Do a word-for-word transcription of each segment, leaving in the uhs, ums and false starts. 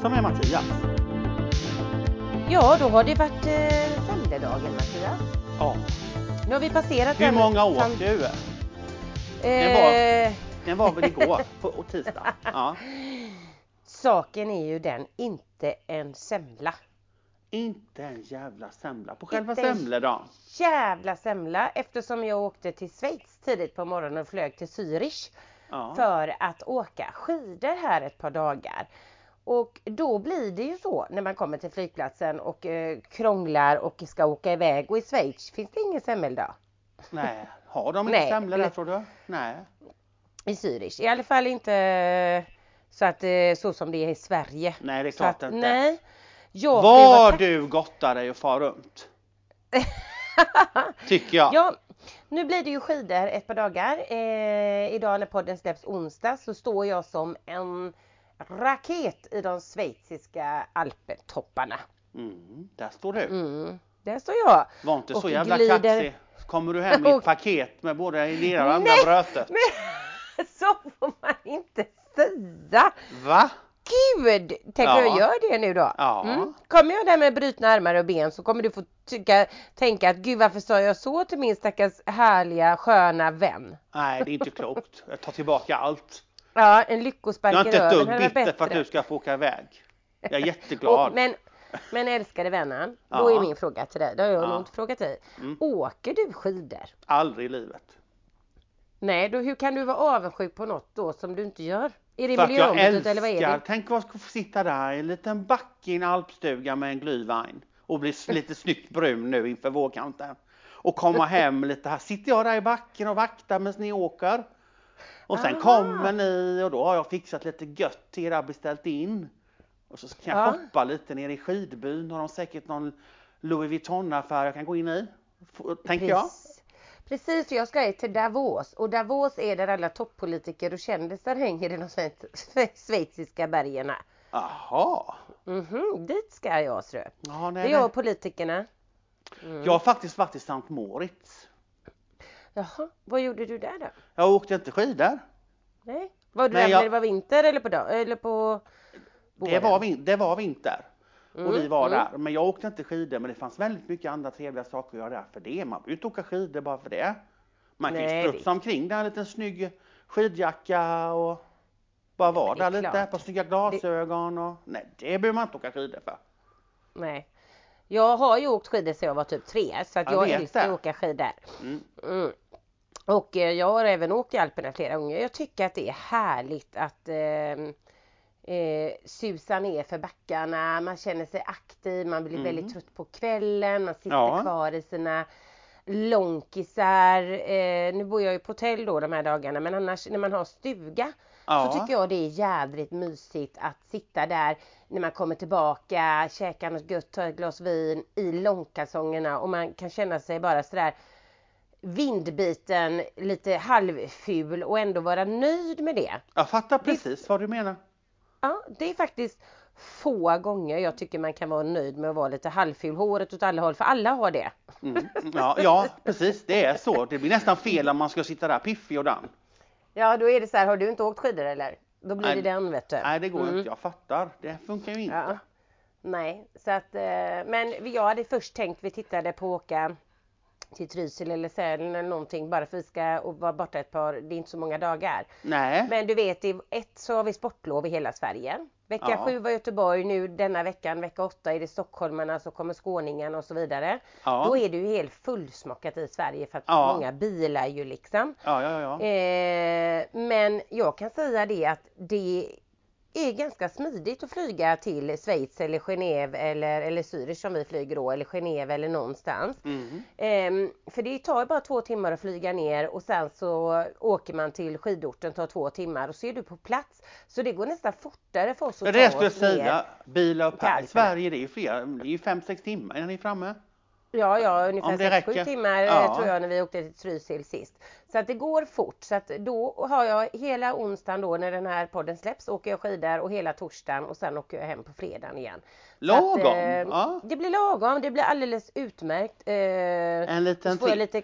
som är Mattias. Ja, då har det varit eh, femte dagen, Mattias. Ja. Nu har vi passerat. Hur många år sam- du är? Den var, den var väl igår på tisdag. Ja. Saken är ju den, inte en semla. Inte en jävla semla. På själva semledagen. Jävla semla. Eftersom jag åkte till Schweiz tidigt på morgonen och flög till Zürich. Ja. För att åka skidor här ett par dagar. Och då blir det ju så när man kommer till flygplatsen och eh, krånglar och ska åka iväg. Och i Schweiz finns det ingen semmeldag. Nej, har de inte semla där, tror du? Nej. I Zürich. I alla fall inte så, att, så som det är i Sverige. Nej, det är klart att, inte. Nej. Jag, var du gottar dig och far runt? Tycker jag. Ja, nu blir det ju skidor ett par dagar. Eh, idag när podden släpps onsdag så står jag som en raket i de schweiziska alpentopparna. Mm, där står du. Mm, där står jag. Var inte och så jävla glider... kaxig. Kommer du hem i ett paket med både det ena och andra brötet? Men så får man inte säga. Va? Gud, tänker ja. Jag gör det nu då? Ja. Mm. Kommer jag där med brutna armar och ben så kommer du få tycka, tänka att gud, varför sa jag så till min stackars härliga, sköna vän? Nej, det är inte klokt. Jag tar tillbaka allt. Ja, en lyckospark i röven. Jag har inte ett dugg bitter för att du ska få åka iväg. Jag är jätteglad. och, men, men älskade vännen, ja. Då är min fråga till dig. Då har jag ja. nog inte frågat dig. Mm. Åker du skidor? Aldrig i livet. Nej, då hur kan du vara avundsjuk på något då som du inte gör? Är det miljöområdet eller vad är det? Tänk vad ska få sitta där i en liten backe i en alpstuga med en glühwein och bli lite snyggt brun nu inför vårkanten. Och komma hem lite här. Sitter jag där i backen och vaktar medan ni åker? Och sen Aha. kommer ni och då har jag fixat lite gött till er beställt in. Och så kan jag ja. hoppa lite ner i skidbyn. Har de säkert någon Louis Vuitton-affär jag kan gå in i? Tänker jag. Precis, jag ska till Davos. Och Davos är där alla toppolitiker och kändisar hänger i de schweiziska bergerna. Aha. Mhm, dit ska jag, tror jag. Ah, nej, det är jag och politikerna. Mm. Jag har faktiskt varit i Sankt Moritz. Jaha, vad gjorde du där då? Jag åkte inte skidor. Nej, var du där jag... när det var vinter eller på dag? Eller på... Det, var vin- det var vinter. Mm, och vi var mm. där, men jag åkte inte skidor, men det fanns väldigt mycket andra trevliga saker att göra där för det. Man behöver inte åka skidor bara för det. Man kan ju strutsa omkring där, en liten snygg skidjacka och bara vara där klart. Lite, på snygga glasögon och... Nej, det behöver man inte åka skidor för. Nej, jag har ju åkt skidor sedan jag var typ tre, så att jag, jag älskar att åka skidor. Mm. Mm. Och jag har även åkt i Alperna flera gånger. Jag tycker att det är härligt att... Eh, Eh, susar ner för backarna, man känner sig aktiv, man blir mm. väldigt trött på kvällen, man sitter ja. kvar i sina långkisar. Eh, nu bor jag ju på hotell då de här dagarna, men annars när man har stuga ja. så tycker jag det är jävligt mysigt att sitta där när man kommer tillbaka, käka något gött, ta ett glas vin i långkalsongerna och man kan känna sig bara sådär vindbiten, lite halvful och ändå vara nöjd med det. Jag fattar precis det... vad du menar. Ja, det är faktiskt få gånger jag tycker man kan vara nöjd med att vara lite halvful, håret åt alla håll, för alla har det. Mm, ja, ja, precis, det är så. Det blir nästan fel om man ska sitta där piffig och dan. Ja, då är det så här, har du inte åkt skidor eller? Då blir nej, det den, vet du. Nej, det går mm. inte, jag fattar. Det funkar ju inte. Ja, nej, så att, men jag hade först tänkt, vi tittade på åka till Trysil eller Sälen eller någonting. Bara för vi ska och vara borta ett par. Det är inte så många dagar. Nej. Men du vet, i ett så har vi sportlov i hela Sverige. Vecka ja. sju var Göteborg. Nu denna veckan, vecka åtta är det stockholmarna. Så kommer skåningen och så vidare. Ja. Då är det ju helt fullsmockat i Sverige. För att ja. många bilar ju liksom. Ja, ja, ja. Eh, men jag kan säga det att det är ganska smidigt att flyga till Schweiz eller Genève eller, eller Zürich som vi flyger då, eller Genève eller någonstans. Mm. Ehm, för det tar bara två timmar att flyga ner och sen så åker man till skidorten, tar två timmar och så är du på plats. Så det går nästan fortare för oss att det ta oss ner. Det skulle jag säga, bilar upp här i Sverige, det är ju flera, det är ju fem, sex timmar innan ni är framme. Ja, ja, ungefär sex till sju timmar ja. tror jag när vi åkte till Trysil sist. Så att det går fort. Så att då har jag hela onsdagen då när den här podden släpps åker jag skidor och hela torsdagen och sen åker jag hem på fredagen igen. Lagom! Att, eh, ja. Det blir lagom, det blir alldeles utmärkt. Eh, en liten tips. Lite,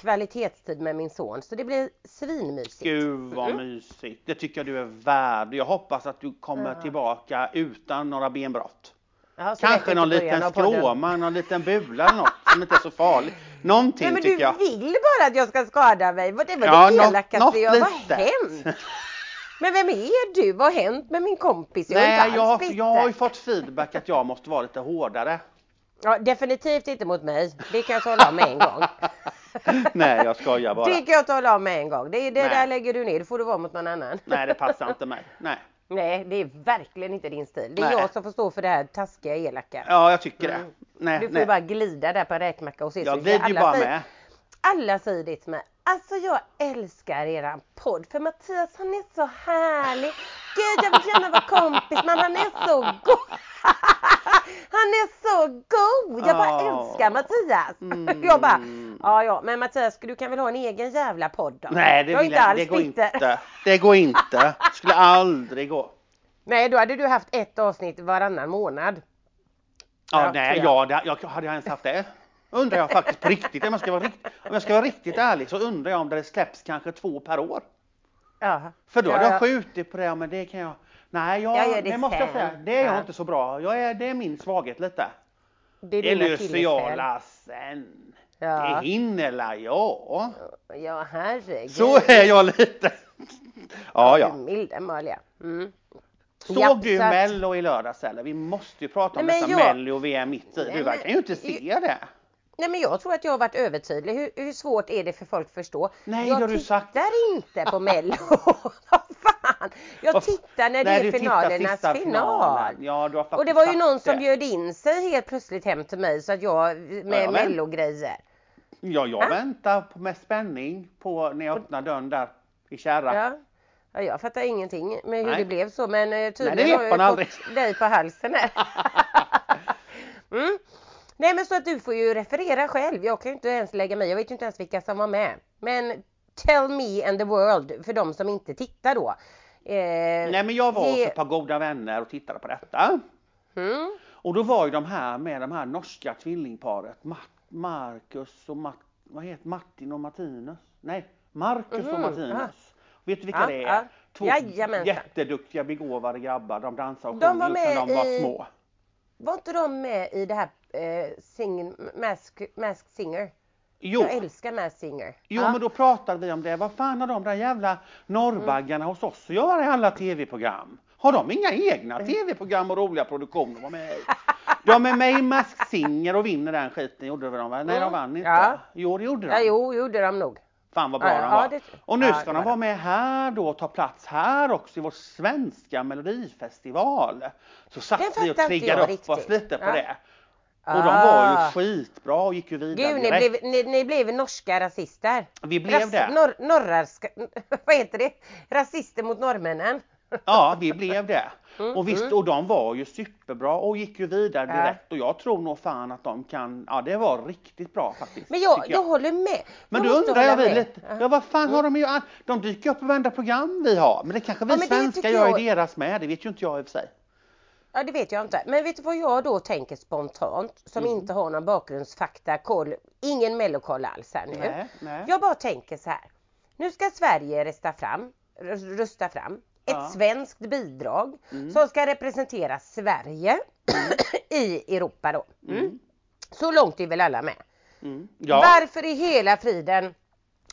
kvalitetstid med min son. Så det blir svinmysigt. Gud vad mm. mysigt. Det tycker jag du är värd. Jag hoppas att du kommer ja. tillbaka utan några benbrott. Ja, kanske någon liten skråma, någon liten bula eller något som inte är så farligt. Någonting. Nej, men tycker jag. Men du vill bara att jag ska skada mig. Vad det var ja, det elakaste jag har hänt. Men vem är du? Vad har hänt med min kompis? Jag Nej, jag har, jag har ju fått feedback att jag måste vara lite hårdare. Ja, definitivt inte mot mig. Det kan jag tala om en gång. Nej, jag skojar bara. Det kan jag tala om en gång. Det, det där lägger du ner. Det får du vara mot någon annan. Nej, det passar inte mig. Nej. Nej, det är verkligen inte din stil. Det är nej. jag som får stå för det här taskiga elaka. Ja, jag tycker mm. det. Nej, du får nej. ju bara glida där på en räkmacka och se. Jag glider ju bara sig, med. Alla säger det till mig. Alltså jag älskar eran podd. För Mattias, han är så härlig. Gud, jag vill gärna vara kompis. Men han är så god. Han är så god. Jag bara oh. älskar Mattias. Mm. Jag bara, ja ja. Men Mattias, du kan väl ha en egen jävla podd då? Nej, det, jag vill jag, det går inte. Det går inte. Skulle aldrig gå. Nej, då hade du haft ett avsnitt varannan månad. Ja, ja nej. Jag. Ja, jag hade jag ens haft det. Undrar jag faktiskt på riktigt, om jag, ska vara rikt, om jag ska vara riktigt ärlig så undrar jag om det släpps kanske två per år. Jaha. För då har ja, jag skjutit på det, men det kan jag... Nej, jag, jag det, det måste jag säga, det är ja. jag inte så bra. Jag är, det är min svaghet lite. Det, det löser jag lassen. Ja. Det hinner jag. Ja, herregud. Så är jag lite. Ja, ja. Mild, Amalia. Mm. Såg ja, du så att... Mello i lördags eller? Vi måste ju prata om nej, detta jag... Mello och V M mitt i. Du verkar men... ju inte se jag... det. Nej, men jag tror att jag har varit övertydlig. Hur, hur svårt är det för folk att förstå? Nej, jag tittar sagt... inte på Mello. Vad fan? Jag tittar när det nej, är finalernas final. Finalen. Ja, du har faktiskt och det var ju någon det. som bjöd in sig helt plötsligt hem till mig så att jag med ja, Mello-grejer. Ja, jag ha? väntar med spänning på när jag öppnar dörren där i Kärra. Ja. Ja, jag fattar ingenting med hur nej. det blev så. Men tydligen nej, har jag fått dig på halsen här. mm. Nej, men så att du får ju referera själv. Jag kan ju inte ens lägga mig. Jag vet ju inte ens vilka som var med. Men tell me and the world för de som inte tittar då. Eh, Nej, men jag var det... hos ett par goda vänner och tittade på detta. Mm. Och då var ju de här med de här norska tvillingparet. Mar- Markus och Mart- vad heter Martin och Martinus? Nej, Markus mm. och Martinus. Aha. Vet du vilka ja, det är? Ja. Två jajamensan. Jätteduktiga begåvade grabbar. De dansade och sjöng när de var i... små. Var inte de med i det här eh, sing, mask, mask Singer? Jo. Jag älskar Mask Singer. Jo, ja. men då pratade vi om det. Vad fan har de där jävla norrbaggarna mm. hos oss och gör i alla tv-program? Har de inga egna tv-program och roliga produktioner? Var med? De är med i Mask Singer och vinner den skiten. Gjorde de väl? Nej, de vann inte. Ja. Jo, det gjorde de. Ja, jo, gjorde de nog. Fan vad bra ja, de var. Ja, det... Och nu ja, ska de vara med här då och ta plats här också i vår svenska Melodifestival. Så satt vi och triggade upp riktigt. oss lite ja. på det. Och ah. de var ju skitbra och gick ju vidare. Gud, ni blev, ni, ni blev norska rasister. Vi blev Ras- det. Nor- norrarska, vad heter det? Rasister mot norrmännen. Ja, vi blev det. Mm, och visst, mm. och de var ju superbra och gick ju vidare direkt. Ja. Och jag tror nog fan att de kan... Ja, det var riktigt bra faktiskt. Men jag, jag. jag håller med. Men du undrar jag väl lite... Ja, vad fan mm. har de ju... De dyker upp i varenda program vi har. Men det kanske vi ja, svenskar gör jag... i deras med. Det vet ju inte jag i och för sig. Ja, det vet jag inte. Men vet du vad jag då tänker spontant? Som mm. inte har någon bakgrundsfakta, koll. Ingen mellokoll alls här nu. Nej, nej. Jag bara tänker så här. Nu ska Sverige rösta fram. Rösta fram. Ett ja. svenskt bidrag mm. som ska representera Sverige i Europa då. Mm. Mm. Så långt är väl alla med. Mm. Ja. Varför i hela friden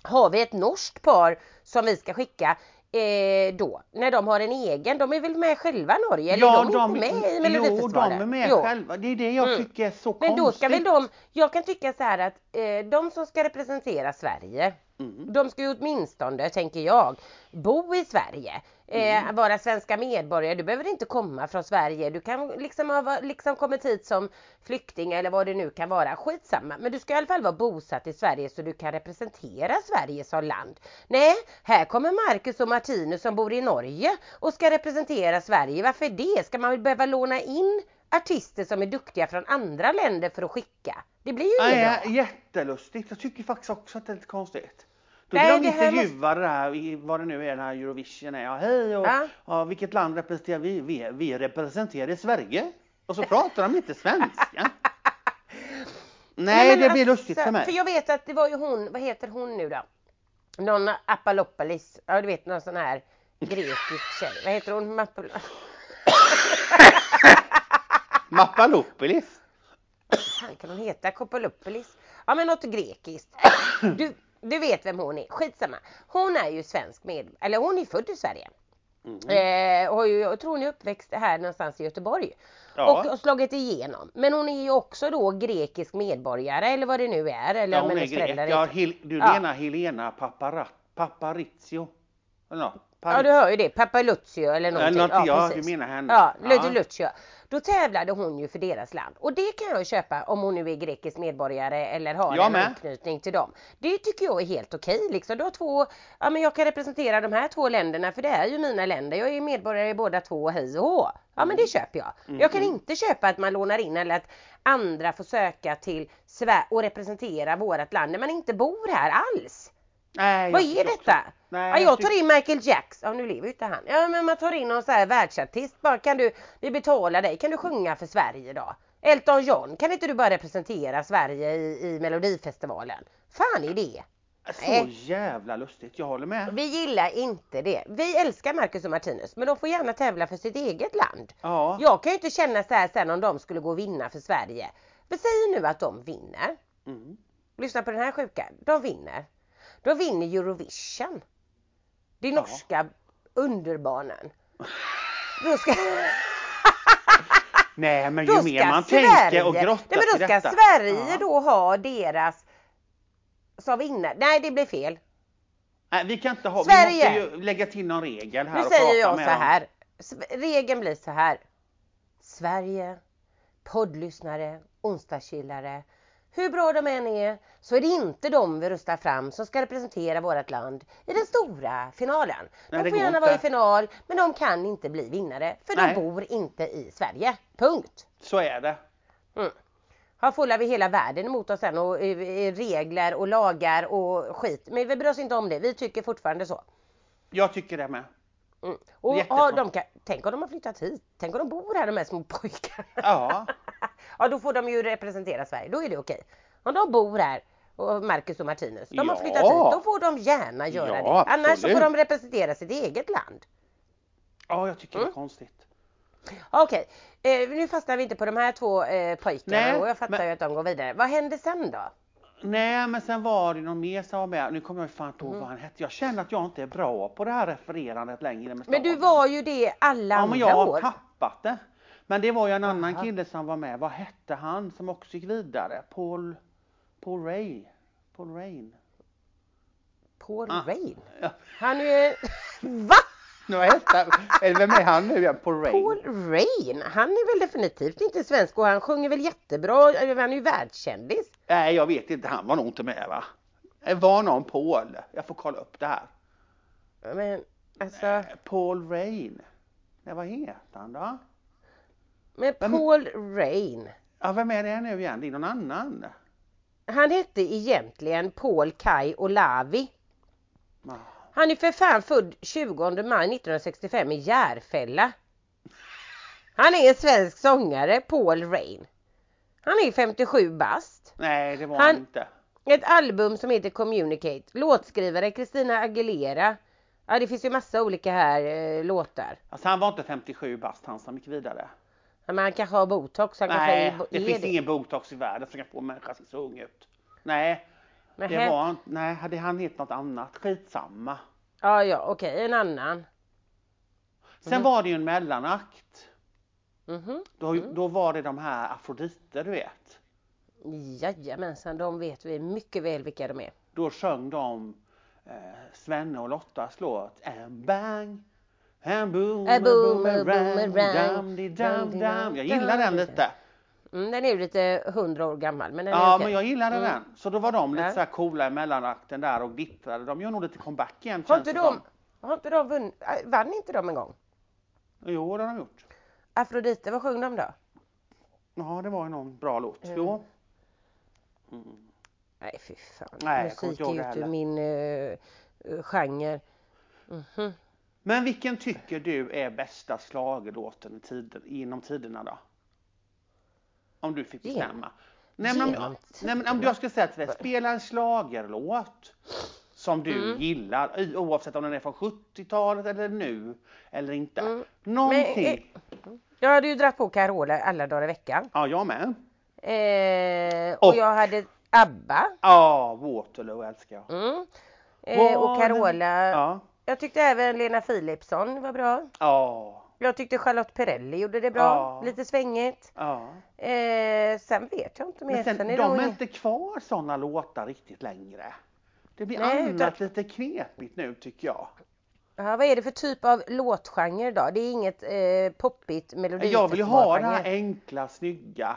har vi ett norskt par som vi ska skicka eh, då? När de har en egen, de är väl med själva Norge? Eller ja, är de, de inte med i Melodifestivalen? Jo, de är med jo. själva. Det är det jag mm. tycker är så men konstigt. Då ska väl de, jag kan tycka så här att eh, de som ska representera Sverige, mm. de ska ju åtminstone, tänker jag, bo i Sverige. Mm. Eh, vara svenska medborgare, du behöver inte komma från Sverige, du kan liksom ha liksom kommit hit som flykting eller vad det nu kan vara, skitsamma, men du ska i alla fall vara bosatt i Sverige så du kan representera Sverige som land. Nej, här kommer Markus och Martinus som bor i Norge och ska representera Sverige, varför det? Ska man väl behöva låna in artister som är duktiga från andra länder för att skicka? Det blir ju inget bra. Jättelustigt, jag tycker faktiskt också att det är lite konstigt. Då vill de intervjuar det här, vad det nu är, den här Eurovision är. Ja, hej och, ja. och vilket land representerar vi? vi? Vi representerar Sverige. Och så pratar de inte svenska. Nej, nej, det blir alltså lustigt för mig. För jag vet att det var ju hon, vad heter hon nu då? Någon Apalopolis, ja du vet någon sån här grekisk tjej. Vad heter hon? Mappalopolis? Mappalopolis? Fan kan hon heta? Kopalopolis? Ja men något grekiskt. Du, du vet vem hon är, skitsamma. Hon är ju svensk med, eller hon är född i Sverige. Mm. Eh, och jag tror hon är uppväxt här någonstans i Göteborg, ja. och, och slagit igenom. Men hon är ju också då grekisk medborgare, eller vad det nu är, eller ja, hon är grek. Ja, Hel- du ja. Lena Helena Paparat- Paparizio no, Paris. Ja, du hör ju det, Papaluzio eller någonting. Ja, något, ja, ja du menar henne. Ja, Lutuluzio. Då tävlade hon ju för deras land. Och det kan jag köpa om hon nu är grekisk medborgare eller har jag en med. anknytning till dem. Det tycker jag är helt okej. Liksom. Du har två, ja, men jag kan representera de här två länderna för det är ju mina länder. Jag är medborgare i båda två, hej och hå. Ja men det köper jag. Mm. Jag kan inte köpa att man lånar in eller att andra får söka till Sverige och representera vårt land när man inte bor här alls. Nej, vad är detta? Nej, ja, jag tar in Michael Jackson. Ja, nu lever ju inte han. Ja, men man tar in någon så här världsartist. Bara, kan du, vi betalar dig. Kan du sjunga för Sverige då? Elton John, kan inte du bara representera Sverige i, i Melodifestivalen? Fan är det? Så nej. Jävla lustigt, jag håller med. Vi gillar inte det. Vi älskar Markus och Martinus, men de får gärna tävla för sitt eget land. Ja. Jag kan ju inte känna så här sen om de skulle gå och vinna för Sverige. Vi säger nu att de vinner. Mm. Lyssna på den här sjuka. De vinner. Då vinner Eurovision. Det är norska ja. underbanan. Då ska... Nej, men ju mer man Sverige... tänker och grottar Nej, men då ska detta. Sverige ja. då ha deras som vinner. Nej, det blir fel. Nej, vi kan inte ha... Sverige. Vi måste ju lägga till någon regel här. Nu och säger jag med så här. Regeln blir så här. Sverige, poddlyssnare, onsdagskillare. Hur bra de än är så är det inte de vi röstar fram som ska representera vårt land i den stora finalen. De får gärna vara i final men de kan inte bli vinnare för Nej. de bor inte i Sverige. Punkt. Så är det. Mm. Här följer vi hela världen emot oss sen och regler och lagar och skit. Men vi bryr oss inte om det. Vi tycker fortfarande så. Jag tycker det med. Mm. Och, och de kan, tänk om de har flyttat hit. Tänk om de bor här, de här små pojkarna. Ja. Ja, då får de ju representera Sverige. Då är det okej. Om de bor här, och Markus och Martinus, de ja. har flyttat hit, då får de gärna göra ja, det. Annars absolut. så får de representera sitt eget land. Ja, jag tycker mm. det är konstigt. Okej, eh, nu fastnar vi inte på de här två eh, pojkarna. Nej, och jag fattar men... ju att de går vidare. Vad hände sen då? Nej, men sen var det någon mer som var med. Nu kommer jag fan inte ihåg mm. vad han hette. Jag känner att jag inte är bra på det här refererandet längre. Med men du var ju det alla ja, men jag har år. tappat det. Men det var ju en annan Aha. kille som var med. Vad hette han som också gick vidare? Paul... Paul Rein. Paul Rein. Paul ah. Rein? Ja. Han är... Va? Nu är vem är han nu? Paul Rein. Paul Rein. Han är väl definitivt inte svensk och han sjunger väl jättebra. Han är ju världskändis. Nej, jag vet inte. Han var nog inte med, va? Var någon Paul? Jag får kolla upp det här. Men, alltså... Paul Rein. Nej, vad heter han då? Men Paul vem... Rein. Ja, vem är det nu igen? Det är någon annan. Han hette egentligen Paul Kai Olavi. Ah. Han är för fan född tjugonde maj nittonhundrasextiofem i Järfälla. Han är en svensk sångare, Paul Rein. Han är femtiosju bast. Nej, det var han inte. Ett album som heter Communicate. Låtskrivare Christina Aguilera. Ja, det finns ju massa olika här eh, låtar. Alltså han var inte femtiosju bast, han som gick vidare. Men han kanske har botox. Han Nej, kanske är, det finns det? ingen botox i världen som kan få en människa som ser ung ut. Nej, men det he- var, nej, hade han hittat något annat? Skitsamma. Ja, ja, okej, okay, en annan. Sen mm. var det ju en mellanakt. Mm-hmm. Då, mm. då var det de här Afrodite, du vet. Jajamensan, de vet vi mycket väl vilka de är. Då sjöng de eh, Svenne och Lottas låt En bang. En boom, en boom, en boomerang, dam-di-dam-dam. Jag gillar den lite. Mm, den är ju lite hundra år gammal. Men den är ja, okej. Men jag gillar den. Mm. Så då var de lite ja. så här coola i mellanakten där och glittrade. De gör nog lite comeback igen. Har inte de, har inte de vunn, vann inte de en gång? Jo, det har de gjort. Afrodite, vad sjöng de då? Ja, det var ju någon bra låt. Mm. Jo. Mm. Nej, fy fan. Nej, musik är ju inte min uh, uh, genre. Mhm. Men vilken tycker du är bästa slagelåten i tider, inom tiderna då? Om du fick bestämma. Nej, men om, nej, men om jag skulle säga att spela en schlagerlåt som du mm. gillar, oavsett om den är från sjuttiotalet eller nu eller inte. Mm. Någonting. Men, eh, jag hade ju dratt på Carola alla dagar i veckan. Ja, jag med. Eh, och, och jag hade Abba. Ja, Waterloo älskar jag. Mm. Eh, och Carola. Ja. Jag tyckte även Lena Philipsson var bra. Ja. Jag tyckte Charlotte Perelli gjorde det bra. Ja. Lite svängigt. Ja. Eh, sen vet jag inte mer. Men sen, sen är de är inte kvar sådana låtar riktigt längre. Det blir Nej, annat utan... lite knepigt nu tycker jag. Ja, vad är det för typ av låtgenre då? Det är inget eh, poppigt melodifestivalgenre. Jag vill ju ha den här enkla, snygga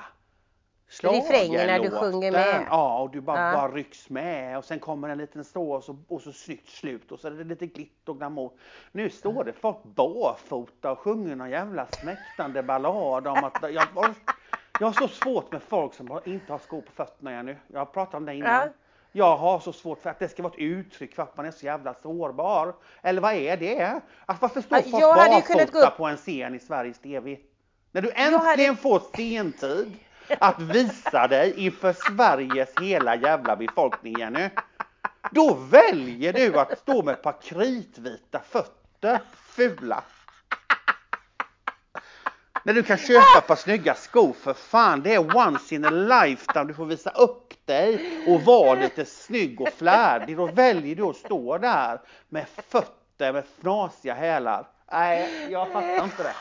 refrängen när du sjunger med. Ja, och du bara, ja. bara rycks med. Och sen kommer en liten stå och så, och så snyggt slut. Och så är det lite glitt och glamour. Nu står det folk barfota och sjunger någon jävla smäktande ballad om att... Jag, jag har så svårt med folk som inte har skor på fötterna jag nu. Jag har pratat om det innan. Ja. Jag har så svårt för att det ska vara ett uttryck för att man är så jävla sårbar. Eller vad är det? Att varför står folk barfota på en scen i Sveriges T V? När du äntligen hade... får scentid... att visa dig inför Sveriges hela jävla befolkning nu. Då väljer du att stå med ett par kritvita fötter, fula. När du kan köpa ett par snygga skor, för fan. Det är once in a lifetime. Du får visa upp dig och vara lite snygg och flärdig. Då väljer du att stå där med fötter, med fnasiga hälar. Nej, jag fattar inte det.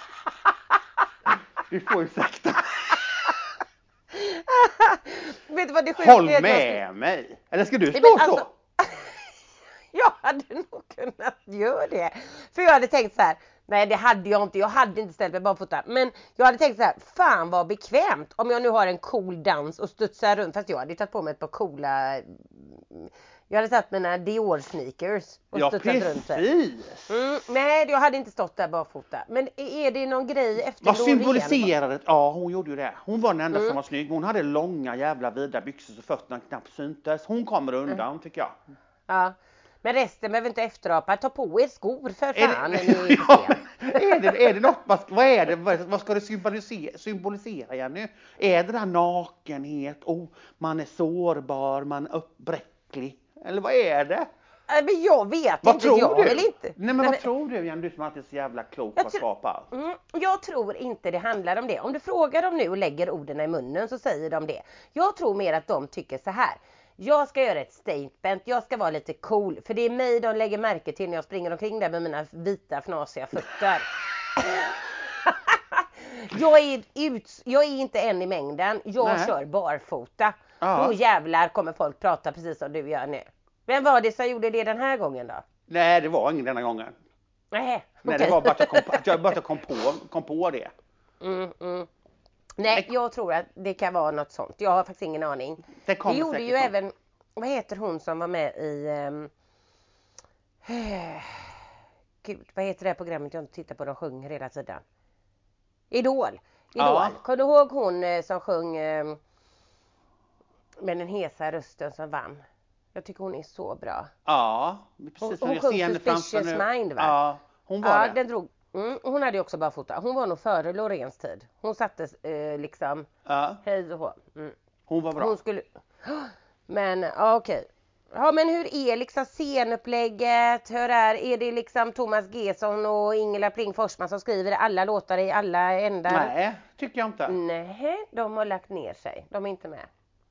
Du får ursäkta. Vet du vad det sjukt är? Håll med mig. Eller ska du stå Nej, alltså, så? Jag hade nog kunnat göra det. För jag hade tänkt så här. Nej, det hade jag inte. Jag hade inte ställt mig barfota. Men jag hade tänkt så här. Fan vad bekvämt. Om jag nu har en cool dans och studsar runt. Fast jag hade tagit på mig ett par coola... Jag hade satt mina Dior sneakers och ja, studsat runt sig. Mm, nej, jag hade inte stått där barfota. Men är det någon grej efter Loreen? Vad symboliserar det? Ja, hon gjorde ju det. Hon var den enda mm. som var snygg. Hon hade långa jävla vida byxor så fötterna knappt syntes. Hon kommer undan mm. tycker jag. Ja, men resten behöver inte efterapa. Ta på er skor för fan. Är det, är ja, är det, är det något? Vad, vad är det? Vad ska det symbolisera, symbolisera jag nu? Är det där nakenhet? Oh, man är sårbar, man är uppbräcklig. Eller vad är det? Men jag vet vad inte. Tror jag du? Väl inte. Nej, men Nej, vad men... tror du, Jan? Du som alltid är så jävla klok på att skapa. Mm, jag tror inte det handlar om det. Om du frågar dem nu och lägger orden i munnen så säger de det. Jag tror mer att de tycker så här. Jag ska göra ett statement. Jag ska vara lite cool. För det är mig de lägger märke till när jag springer omkring där med mina vita fnasiga fötter. jag, är ut... jag är inte en i mängden. Jag Nej. kör barfota. Ja. Då jävlar kommer folk prata precis som du gör nu. Vem var det som gjorde det den här gången då? Nej, det var ingen den här gången. Nej, Nej okay. Det var bara att jag kom på, jag bara kom på, kom på det. Mm, mm. Nej, jag tror att det kan vara något sånt. Jag har faktiskt ingen aning. Det, det gjorde ju något. Även, vad heter hon som var med i... Um... Gud, vad heter det här programmet jag inte tittar på? De sjunger hela tiden. Idol. Idol. Ja. Kommer du ihåg hon som sjöng... Um... Men den hesa rösten som vann. Jag tycker hon är så bra. Ja, precis. Hon, hon sjöng Suspicious Mind, va? Ja, hon var ja, det. Den drog, mm, hon hade ju också bara fotat. Hon var nog före Loreens tid. Hon sattes eh, liksom ja. hej och hå. Mm. Hon var bra. Hon skulle... Men, ja okej. Okay. Ja, men hur är liksom scenupplägget? Hur är, är det liksom Thomas Gesson och Ingela Pling Forsman som skriver alla låtar i alla ändar? Nej, tycker jag inte. Nej, de har lagt ner sig. De är inte med.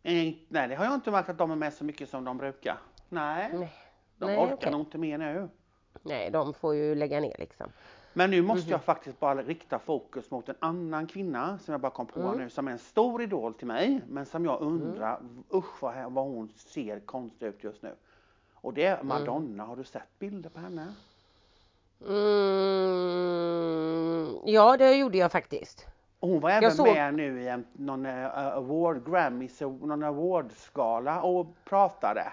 Nej, det har jag inte märkt att de är med så mycket som de brukar. Nej, Nej. de Nej, orkar okay. nog inte mer nu. Nej, de får ju lägga ner liksom. Men nu måste mm-hmm. jag faktiskt bara rikta fokus mot en annan kvinna som jag bara kom på mm. nu. Som är en stor idol till mig, men som jag undrar, mm. usch vad hon ser konstig ut just nu. Och det är Madonna, mm. har du sett bilder på henne? Mm. Ja, det gjorde jag faktiskt. Hon var även såg... med nu i en, någon award, Grammy, någon awardskala och pratade.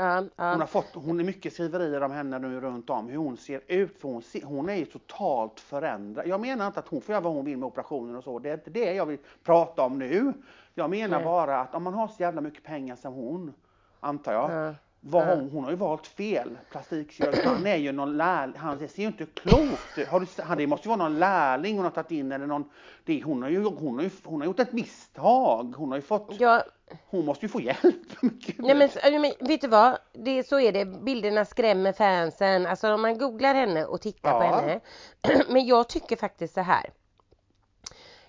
Uh, uh. Hon har fått, hon är mycket skriverier om henne nu runt om hur hon ser ut. För hon, ser, hon är ju totalt förändrad. Jag menar inte att hon får göra vad hon vill med operationen och så. Det är inte det jag vill prata om nu. Jag menar Nej. bara att om man har så jävla mycket pengar som hon, antar jag. Uh. Vad hon, hon har ju valt fel plastikkirurg. Han är ju någon lärling. Han ser ju inte klokt. Har du, han, det måste ju vara någon lärling hon har tagit in eller någon. Det, hon, har ju, hon, har ju, hon har gjort ett misstag. Hon har ju fått. Ja. Hon måste ju få hjälp. Nej, men, men vet du vad? Det, så är det. Bilderna skrämmer fansen. Alltså om man googlar henne och tittar ja. på henne. Men jag tycker faktiskt så här.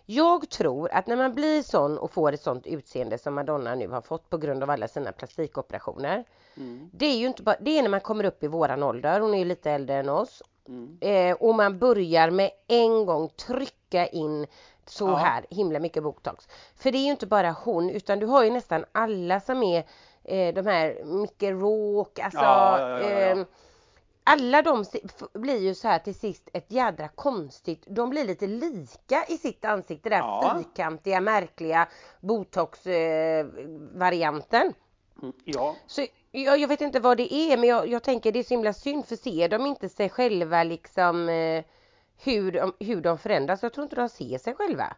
Jag tror att när man blir sån och får ett sånt utseende som Madonna nu har fått på grund av alla sina plastikoperationer. Mm. Det är ju inte bara, det är när man kommer upp i våran ålder. Hon är ju lite äldre än oss. Mm. Eh, och man börjar med en gång trycka in så ja. här himla mycket botox. För det är ju inte bara hon, utan du har ju nästan alla som är eh, de här Mickey Rourke. Alltså, ja, ja, ja, ja, ja. Eh, alla de blir ju så här till sist ett jädra konstigt. De blir lite lika i sitt ansikte. Det där ja. fyrkantiga, märkliga botox-varianten. Eh, ja. Så jag, jag vet inte vad det är. Men jag, jag tänker det är så himla synd. För ser de inte sig själva liksom... Eh, Hur de, hur de förändras. Jag tror inte de ser sig själva.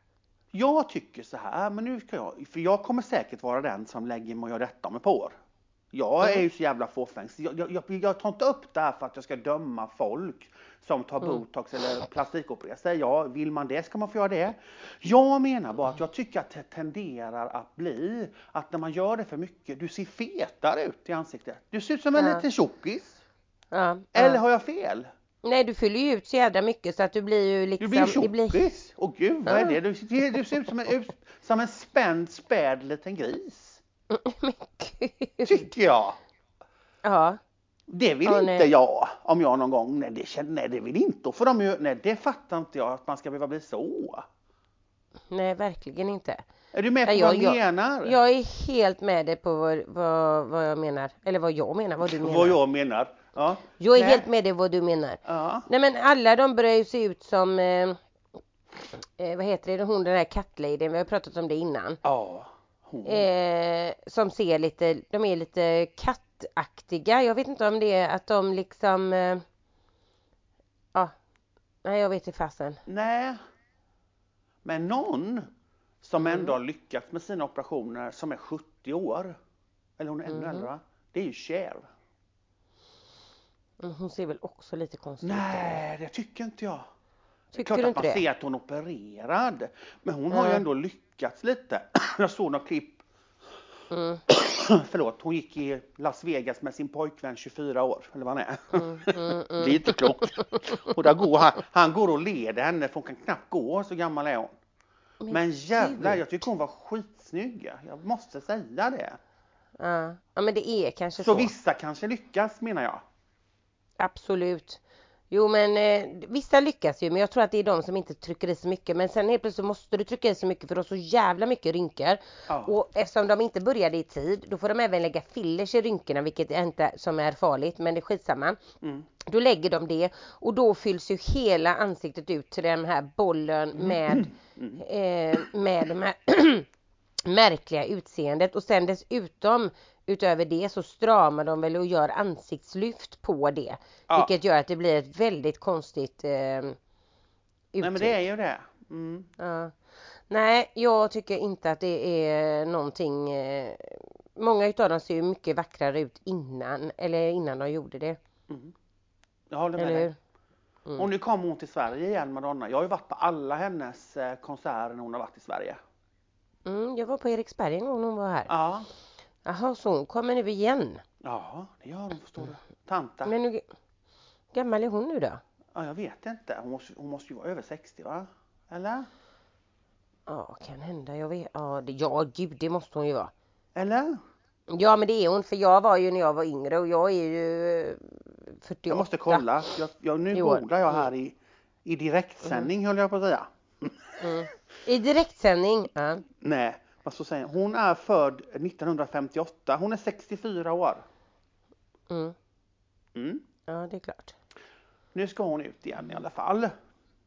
Jag tycker så här. Men nu ska jag. För jag kommer säkert vara den som lägger mig och gör detta om ett par år. Jag är mm. ju så jävla fåfäng. Jag, jag, jag tar inte upp det här för att jag ska döma folk som tar mm. botox eller plastikopererar sig. Ja, vill man det ska man få göra det. Jag menar bara att jag tycker att det tenderar att bli. Att när man gör det för mycket. Du ser fetare ut i ansiktet. Du ser ut som en ja. liten tjockis. Ja. Eller har jag fel? Nej, du fyller ju ut så jävla mycket så att du blir ju liksom... Du blir tjockis! Blir... Åh gud, vad är det? Du, du, du ser ut som en, som en spänd, späd liten gris. Men gud! Tycker jag! Ja. Det vill ja, inte nej. jag, om jag någon gång... Nej, det, känner, nej, det vill inte. För de ju, nej, det fattar inte jag att man ska behöva bli så. Nej, verkligen inte. Är du med på jag, vad jag menar? Jag är helt med dig på vad, vad, vad jag menar. Eller vad jag menar, vad du menar. Vad jag menar. Ja, jag är nej. helt med dig vad du menar. Ja. Nej men alla de börjar ju se ut som eh, eh, vad heter det, hon den här kattladyn. Vi har pratat om det innan. Ja. Hon. Eh, som ser lite, de är lite kattaktiga. Jag vet inte om det är att de liksom eh, ja. Nej, jag vet inte fasen. Nej. Men någon som mm. ändå har lyckats med sina operationer som är sjuttio år eller hon är ännu äldre, mm. det är ju Cher. Hon ser väl också lite konstigt. Nej, det tycker inte jag. Tycker det är klart att man det? ser att hon är opererad. Men hon mm. har ju ändå lyckats lite. Jag såg några klipp. Mm. Förlåt, hon gick i Las Vegas med sin pojkvän tjugofyra år. Eller vad han är. Mm, mm, mm. Lite klokt. Och där går han, han går och leder henne. För hon kan knappt gå, så gammal är hon. Men, Men jävlar, jag tycker hon var skitsnygg. Jag måste säga det. Ja, ja men det är kanske så. Så vissa kanske lyckas, menar jag. Absolut. Jo men eh, vissa lyckas ju, men jag tror att det är de som inte trycker i så mycket. Men sen helt plötsligt måste du trycka i så mycket för de har så jävla mycket rynkor. Ja. Och eftersom de inte började i tid, då får de även lägga fillers i rynkorna, vilket är inte som är farligt, men det är skitsamma. Mm. Då lägger de det och då fylls ju hela ansiktet ut till den här bollen med, mm. eh, med de här märkliga utseendet. Och sen dessutom utöver det så stramar de väl och gör ansiktslyft på det. Ja. Vilket gör att det blir ett väldigt konstigt eh, uttryck. Nej men det är ju det. Mm. Ja. Nej, jag tycker inte att det är någonting. Eh, många utav dem ser ju mycket vackrare ut innan. Eller innan de gjorde det. Mm. Jag håller med eller dig. Mm. Och nu kommer hon till Sverige igen, Madonna. Jag har ju varit på alla hennes konserter när hon har varit i Sverige. Mm, jag var på Eriksberg en gång när hon var här. Ja. Jaha, så hon kommer nu igen. Ja, det gör hon, förstår du. Tanta. Men hur gammal är hon nu då? Ja, jag vet inte. Hon måste, hon måste ju vara över sextio, va? Eller? Ja, kan hända. Jag vet. Ja, det, ja, gud, det måste hon ju vara. Eller? Ja, men det är hon. För jag var ju när jag var yngre och jag är ju fyrtioåtta. Jag måste kolla. Jag, jag, nu googlar jag här i, i direktsändning, mm. höll jag på att säga. Mm. I direktsändning? Ja. Nej. Vad så säger hon är född nittonhundrafemtioåtta. Hon är sextiofyra år. Mm. Mm. Ja, det är klart. Nu ska hon ut igen i alla fall.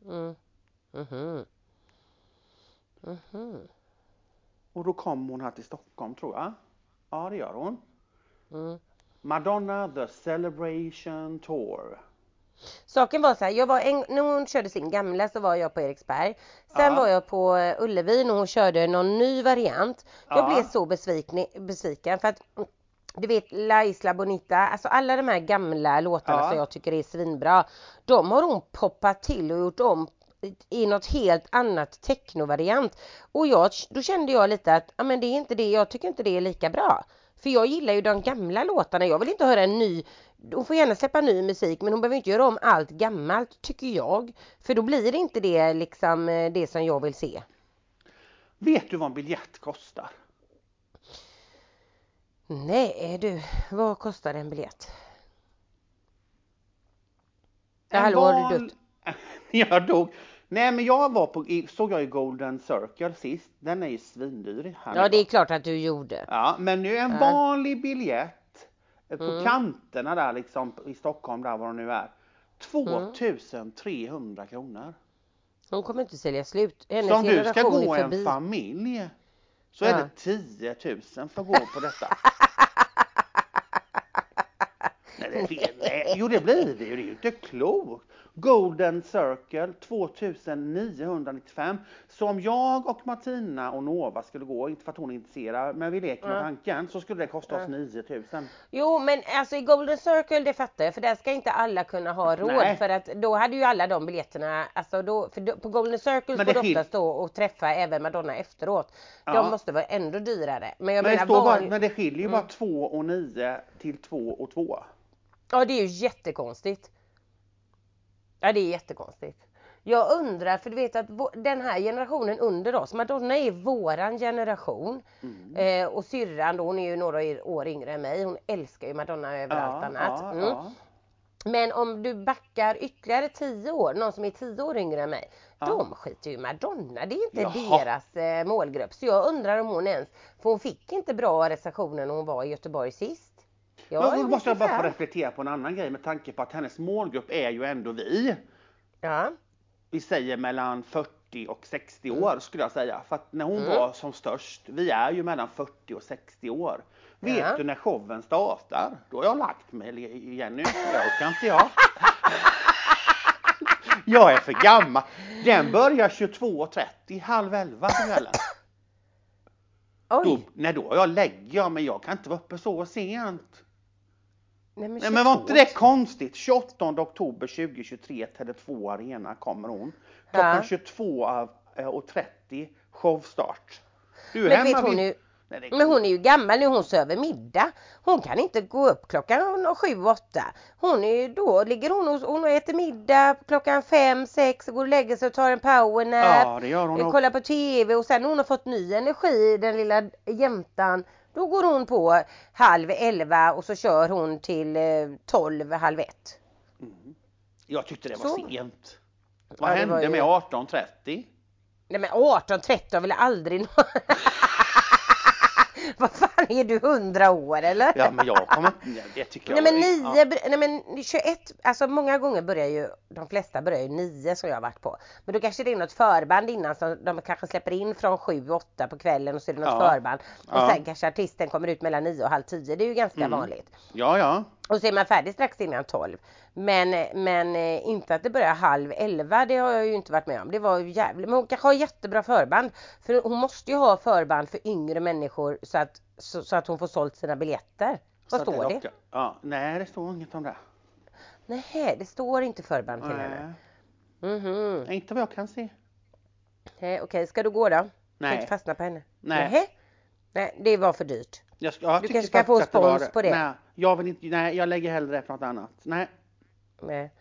Mm. Mhm. Mhm. Och då kommer hon här till Stockholm, tror jag. Ja, det gör hon. Mm. Madonna The Celebration Tour. Saken var så här, jag var en, när hon körde sin gamla så var jag på Eriksberg. Sen ja. var jag på Ullevin och hon körde någon ny variant. Jag ja. blev så besviken, besviken för att du vet La Isla Bonita, alltså alla de här gamla låtarna ja. som jag tycker är svinbra, de har hon poppat till och gjort om i något helt annat technovariant, och jag, då kände jag lite att ah, men det är inte det, jag tycker inte det är lika bra. För jag gillar ju de gamla låtarna. Jag vill inte höra en ny... Hon får gärna släppa ny musik. Men hon behöver inte göra om allt gammalt, tycker jag. För då blir det inte det, liksom, det som jag vill se. Vet du vad en biljett kostar? Nej, du. Vad kostar en biljett? En Hallå, val... har du dött? Jag dog. Nej, men jag var på, såg jag i Golden Circle sist. Den är ju svindyr. Här ja, det är klart att du gjorde. Ja, men nu en vanlig biljett på mm. kanterna där liksom i Stockholm, där var de nu är. tvåtusen trehundra kronor. Hon kommer inte sälja slut. Hennes så om du ska gå en familj så ja. är det tiotusen för att gå på detta. Nej, det, nej. Jo, det blir det ju. Det är ju inte klokt. Golden Circle tjugoniohundranittiofem. Så om jag och Martina och Nova skulle gå, inte för att hon är intresserad, men vi leker med tanken, mm. så skulle det kosta oss mm. niotusen. Jo, men alltså i Golden Circle, det fattar jag, för där ska inte alla kunna ha råd. Nej. För att då hade ju alla de biljetterna, alltså då, för då, på Golden Circle får du ofta stå och träffa även Madonna efteråt. De ja. måste vara ändå dyrare. Men, jag men, menar, det, står barn... bara, men det skiljer ju mm. bara två och nio till två och två. Ja, det är ju jättekonstigt. Ja, det är jättekonstigt. Jag undrar, för du vet att den här generationen under oss, Madonna är våran generation. Mm. Eh, och syrran då, hon är ju några år yngre än mig. Hon älskar ju Madonna över ja, allt annat. Ja, mm. ja. Men om du backar ytterligare tio år, någon som är tio år yngre än mig, ja. de skiter ju Madonna. Det är inte Jaha. deras eh, målgrupp. Så jag undrar om hon ens, för hon fick inte bra recensioner när hon var i Göteborg sist. Ja, nu måste jag bara få reflektera på en annan grej med tanke på att hennes målgrupp är ju ändå vi. Ja. Vi säger mellan fyrtio och sextio mm. år skulle jag säga. För att när hon mm. var som störst, vi är ju mellan fyrtio och sextio år. Ja. Vet du när showen startar? Då har jag lagt mig igen nu. Jag kan inte jag. Jag är för gammal. Den börjar tjugotvå trettio, halv elva på kvällen. Då, nej då, jag lägger men jag kan inte vara uppe så sent. Nej men, nej, men var inte det konstigt? tjugoåttonde oktober tjugotjugotre, Tele två Arena kommer hon. Klockan ja. tjugotvå och trettio, showstart. Du är men hemma vid... Nej, det är men hon är ju gammal nu, hon söver middag. Hon kan inte gå upp klockan sju åtta. Hon är ju då, ligger hon och, hon och äter middag klockan fem sex och går och lägger sig och tar en powernap. Ja, det gör hon. Kollar på tv och sen hon har fått ny energi, den lilla jämtan. Då går hon på halv elva och så kör hon till eh, tolv, halv ett. Mm. Jag tyckte det var så sent. Vad ja, hände ju... med arton trettio? Nej men arton trettio vill jag aldrig nå... Vad fan är du hundra år eller? Ja men jag kommer det tycker jag. Nej men nio, ja. nej men tjugoett, alltså många gånger börjar ju de flesta börjar ju nio som jag har varit på. Men då kanske det är något förband innan som de kanske släpper in från sju åtta på kvällen och så är det något ja. förband och ja. sen kanske artisten kommer ut mellan nio och halv tio. Det är ju ganska mm. vanligt. Ja ja. Och så är man färdig strax innan tolv. Men, men inte att det börjar halv elva, det har jag ju inte varit med om. Det var ju jävligt. Men hon kanske har jättebra förband. För hon måste ju ha förband för yngre människor så att, så, så att hon får sålt sina biljetter. Vad så står det? det? Ja, nej, det står inget om det. Nej, det står inte förband till henne. Mm-hmm. Inte vad jag kan se. Okej, okay, ska du gå då? Nej. Inte fastna på henne. Nej. Nähe? Nej, det var för dyrt. Jag, jag du kanske ska få spons på det. Nej jag, vill inte, nej, jag lägger hellre på något annat. Nej. Nej,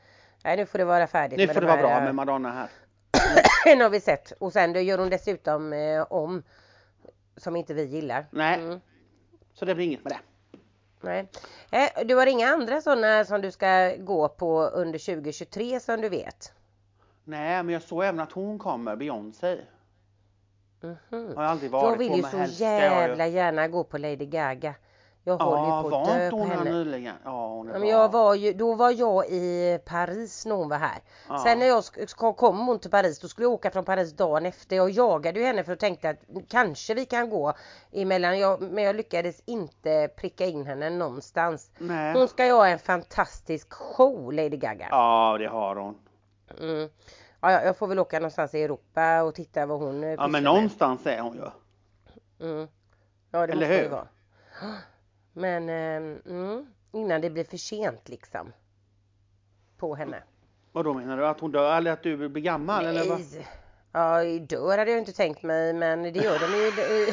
nej nu får det vara färdigt. Nu med får det vara bra med Madonna här. Nu har vi sett. Och sen då gör hon dessutom eh, om som inte vi gillar. Nej, mm. så det blir inget med det. Nej. Eh, du har inga andra sådana som du ska gå på under tjugotjugotre som du vet? Nej, men jag såg även att hon kommer, Beyoncé. Mm-hmm. Har jag, aldrig varit jag vill på ju så helst. jävla gärna gå på Lady Gaga. Jag ja, håller ju på att dö på henne. Ja, hon är jag var ju, då var jag i Paris när hon var här. Ja. Sen när jag sk- kom hon till Paris, då skulle jag åka från Paris dagen efter. Jag jagade ju henne för att tänkte att kanske vi kan gå emellan. Jag, men jag lyckades inte pricka in henne någonstans. Nej. Hon ska ju ha en fantastisk show, Lady Gaga. Ja, det har hon. Mm. Ja, jag får väl åka någonstans i Europa och titta vad hon... Ja, men någonstans med. är hon ju. Mm. Ja, det Eller måste hur? ju vara. Men eh, mm, innan det blir för sent liksom. På henne. Vad då menar du? Att hon dör eller att du blir gammal? Nej. Eller vad? Ja, dör hade jag inte tänkt mig. Men det gör de ju.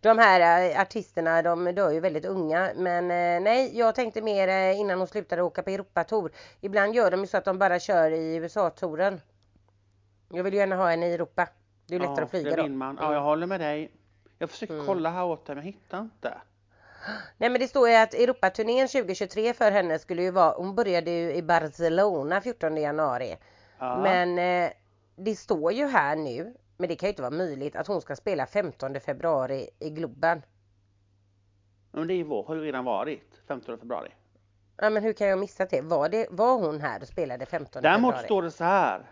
De här artisterna, de dör ju väldigt unga. Men nej, jag tänkte mer innan de slutade åka på Europa-tour. Ibland gör de ju så att de bara kör i U S A-touren. Jag vill ju gärna ha en i Europa. Det är ju lättare ja, att flyga då. Mm. Ja, jag håller med dig. Jag försöker mm. kolla här åt dig, men jag hittar inte. Nej, men det står ju att Europaturnén tjugo tjugotre för henne skulle ju vara... Hon började ju i Barcelona fjortonde januari. Ja. Men eh, det står ju här nu... Men det kan ju inte vara möjligt att hon ska spela femtonde februari i Globen. Men det har ju redan varit femtonde februari. Ja, men hur kan jag missa det? Var, det, var hon här och spelade femtonde februari? Däremot står det så här.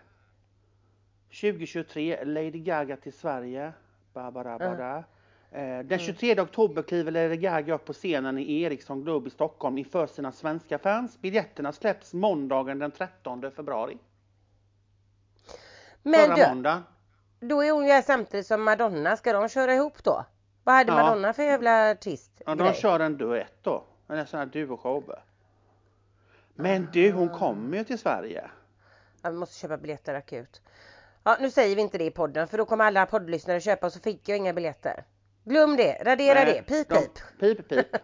tjugo tjugotre, Lady Gaga till Sverige. Ba, ba, da, ba, da. Mm. Den tjugotredje oktober kliver Lady Gaga upp på scenen i Ericsson Globe i Stockholm inför sina svenska fans. Biljetterna släpps måndagen den trettonde februari. Men Förra du... måndag. Då är hon ju samtidigt som Madonna. Ska de köra ihop då? Vad hade ja. Madonna för jävla artist? Ja, de kör en duett då. En sån här duo-show. Men du, hon kommer ju till Sverige. Ja, vi måste köpa biljetter akut. Ja, nu säger vi inte det i podden. För då kommer alla poddlyssnare köpa och så fick jag inga biljetter. Glöm det. Radera Nej, det. Pip, de, pip. Pip, pip.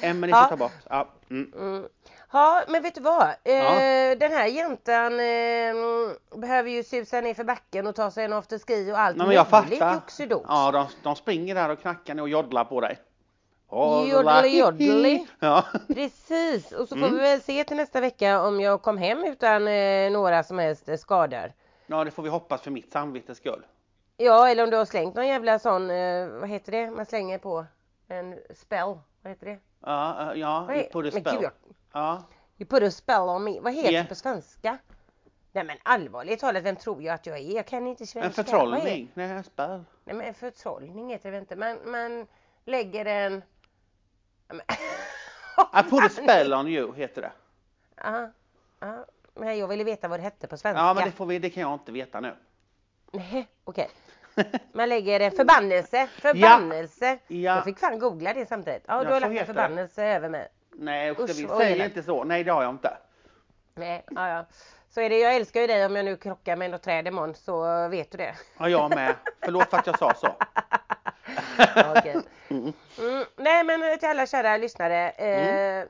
En minut ja. Ta bort. Ja. Mm. Mm. Ja, men vet du vad? Eh, ja. Den här jäntan eh, behöver ju susa ner för backen och ta sig en afterski och allt. Nej, men jag fattar. Ja, de, de springer där och knackar ner och joddlar på dig. Joddlig, joddlig. Ja. Precis. Och så får mm. vi väl se till nästa vecka om jag kom hem utan eh, några som helst skador. Ja, det får vi hoppas för mitt samvetes skull. Ja, eller om du har slängt någon jävla sån, eh, vad heter det? Man slänger på en spell. Vad heter det? Ja, ja. Vad he- på det spell. Ja. You put a spell on me. Vad heter yeah. det på svenska? Nej, men allvarligt talat, vem tror jag att jag är? Jag kan inte svenska. En förtrollning. Nej, en spell. Nej, men en förtrollning heter det inte. Man, man lägger en... I put a spell on you heter det. Ja, ja. Men jag ville veta vad det hette på svenska. Ja, men det, får vi, det kan jag inte veta nu. Nej, okej. Okay. Man lägger en förbannelse. Förbannelse. Ja. Ja. Jag fick fan googla det samtidigt. Ja, ja du har lagt en förbannelse det. Över mig. Nej, usch, vi säger inte så. Nej, det har jag inte. Nej, ja, ja. Så är det, jag älskar ju dig om jag nu krockar med något träd imorgon så vet du det. Ja, jag med. Förlåt för att jag sa så. Okay. Mm. Mm, nej, men till alla kära lyssnare. Eh, mm.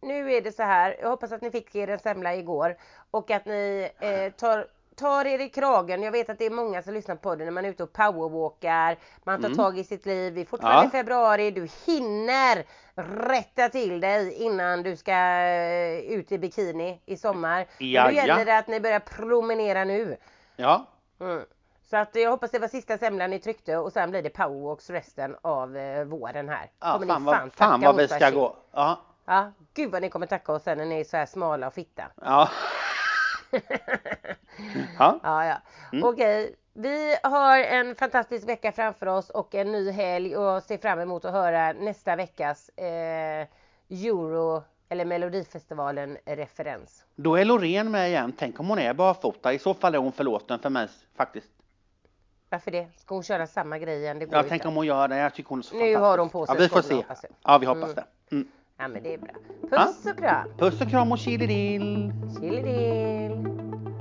Nu är det så här. Jag hoppas att ni fick er en semla igår. Och att ni eh, tar... tar er i kragen. Jag vet att det är många som lyssnar på det när man är ute och powerwalkar. Man tar mm. tag i sitt liv. Vi är fortfarande ja. i februari. Du hinner rätta till dig innan du ska ut i bikini i sommar. Ja, då gäller ja. det att ni börjar promenera nu. Ja. Mm. Så att jag hoppas det var sista semlan ni tryckte och sen blir det powerwalks resten av våren här. Ja, kommer fan, ni fan, fan vad vi ska gå. Ja. Ja, gud vad ni kommer tacka oss sen när ni är så här smala och fitta. Ja. ja, ja. Mm. Okej, vi har en fantastisk vecka framför oss och en ny helg och ser fram emot att höra nästa veckas eh, Euro eller Melodifestivalen referens. Då är Loreen med igen, tänk om hon är barfota, i så fall är hon förlåten för mig faktiskt. Varför det? Ska hon köra samma grej igen? Det går jag tänker om hon gör det, jag tycker hon är så nu fantastisk. Har hon på sig ja, vi får skolan, se. Ja, vi hoppas mm. det mm. Ja, men det är bra. Puss och kram. Puss och kram och chili dill. Chili dill.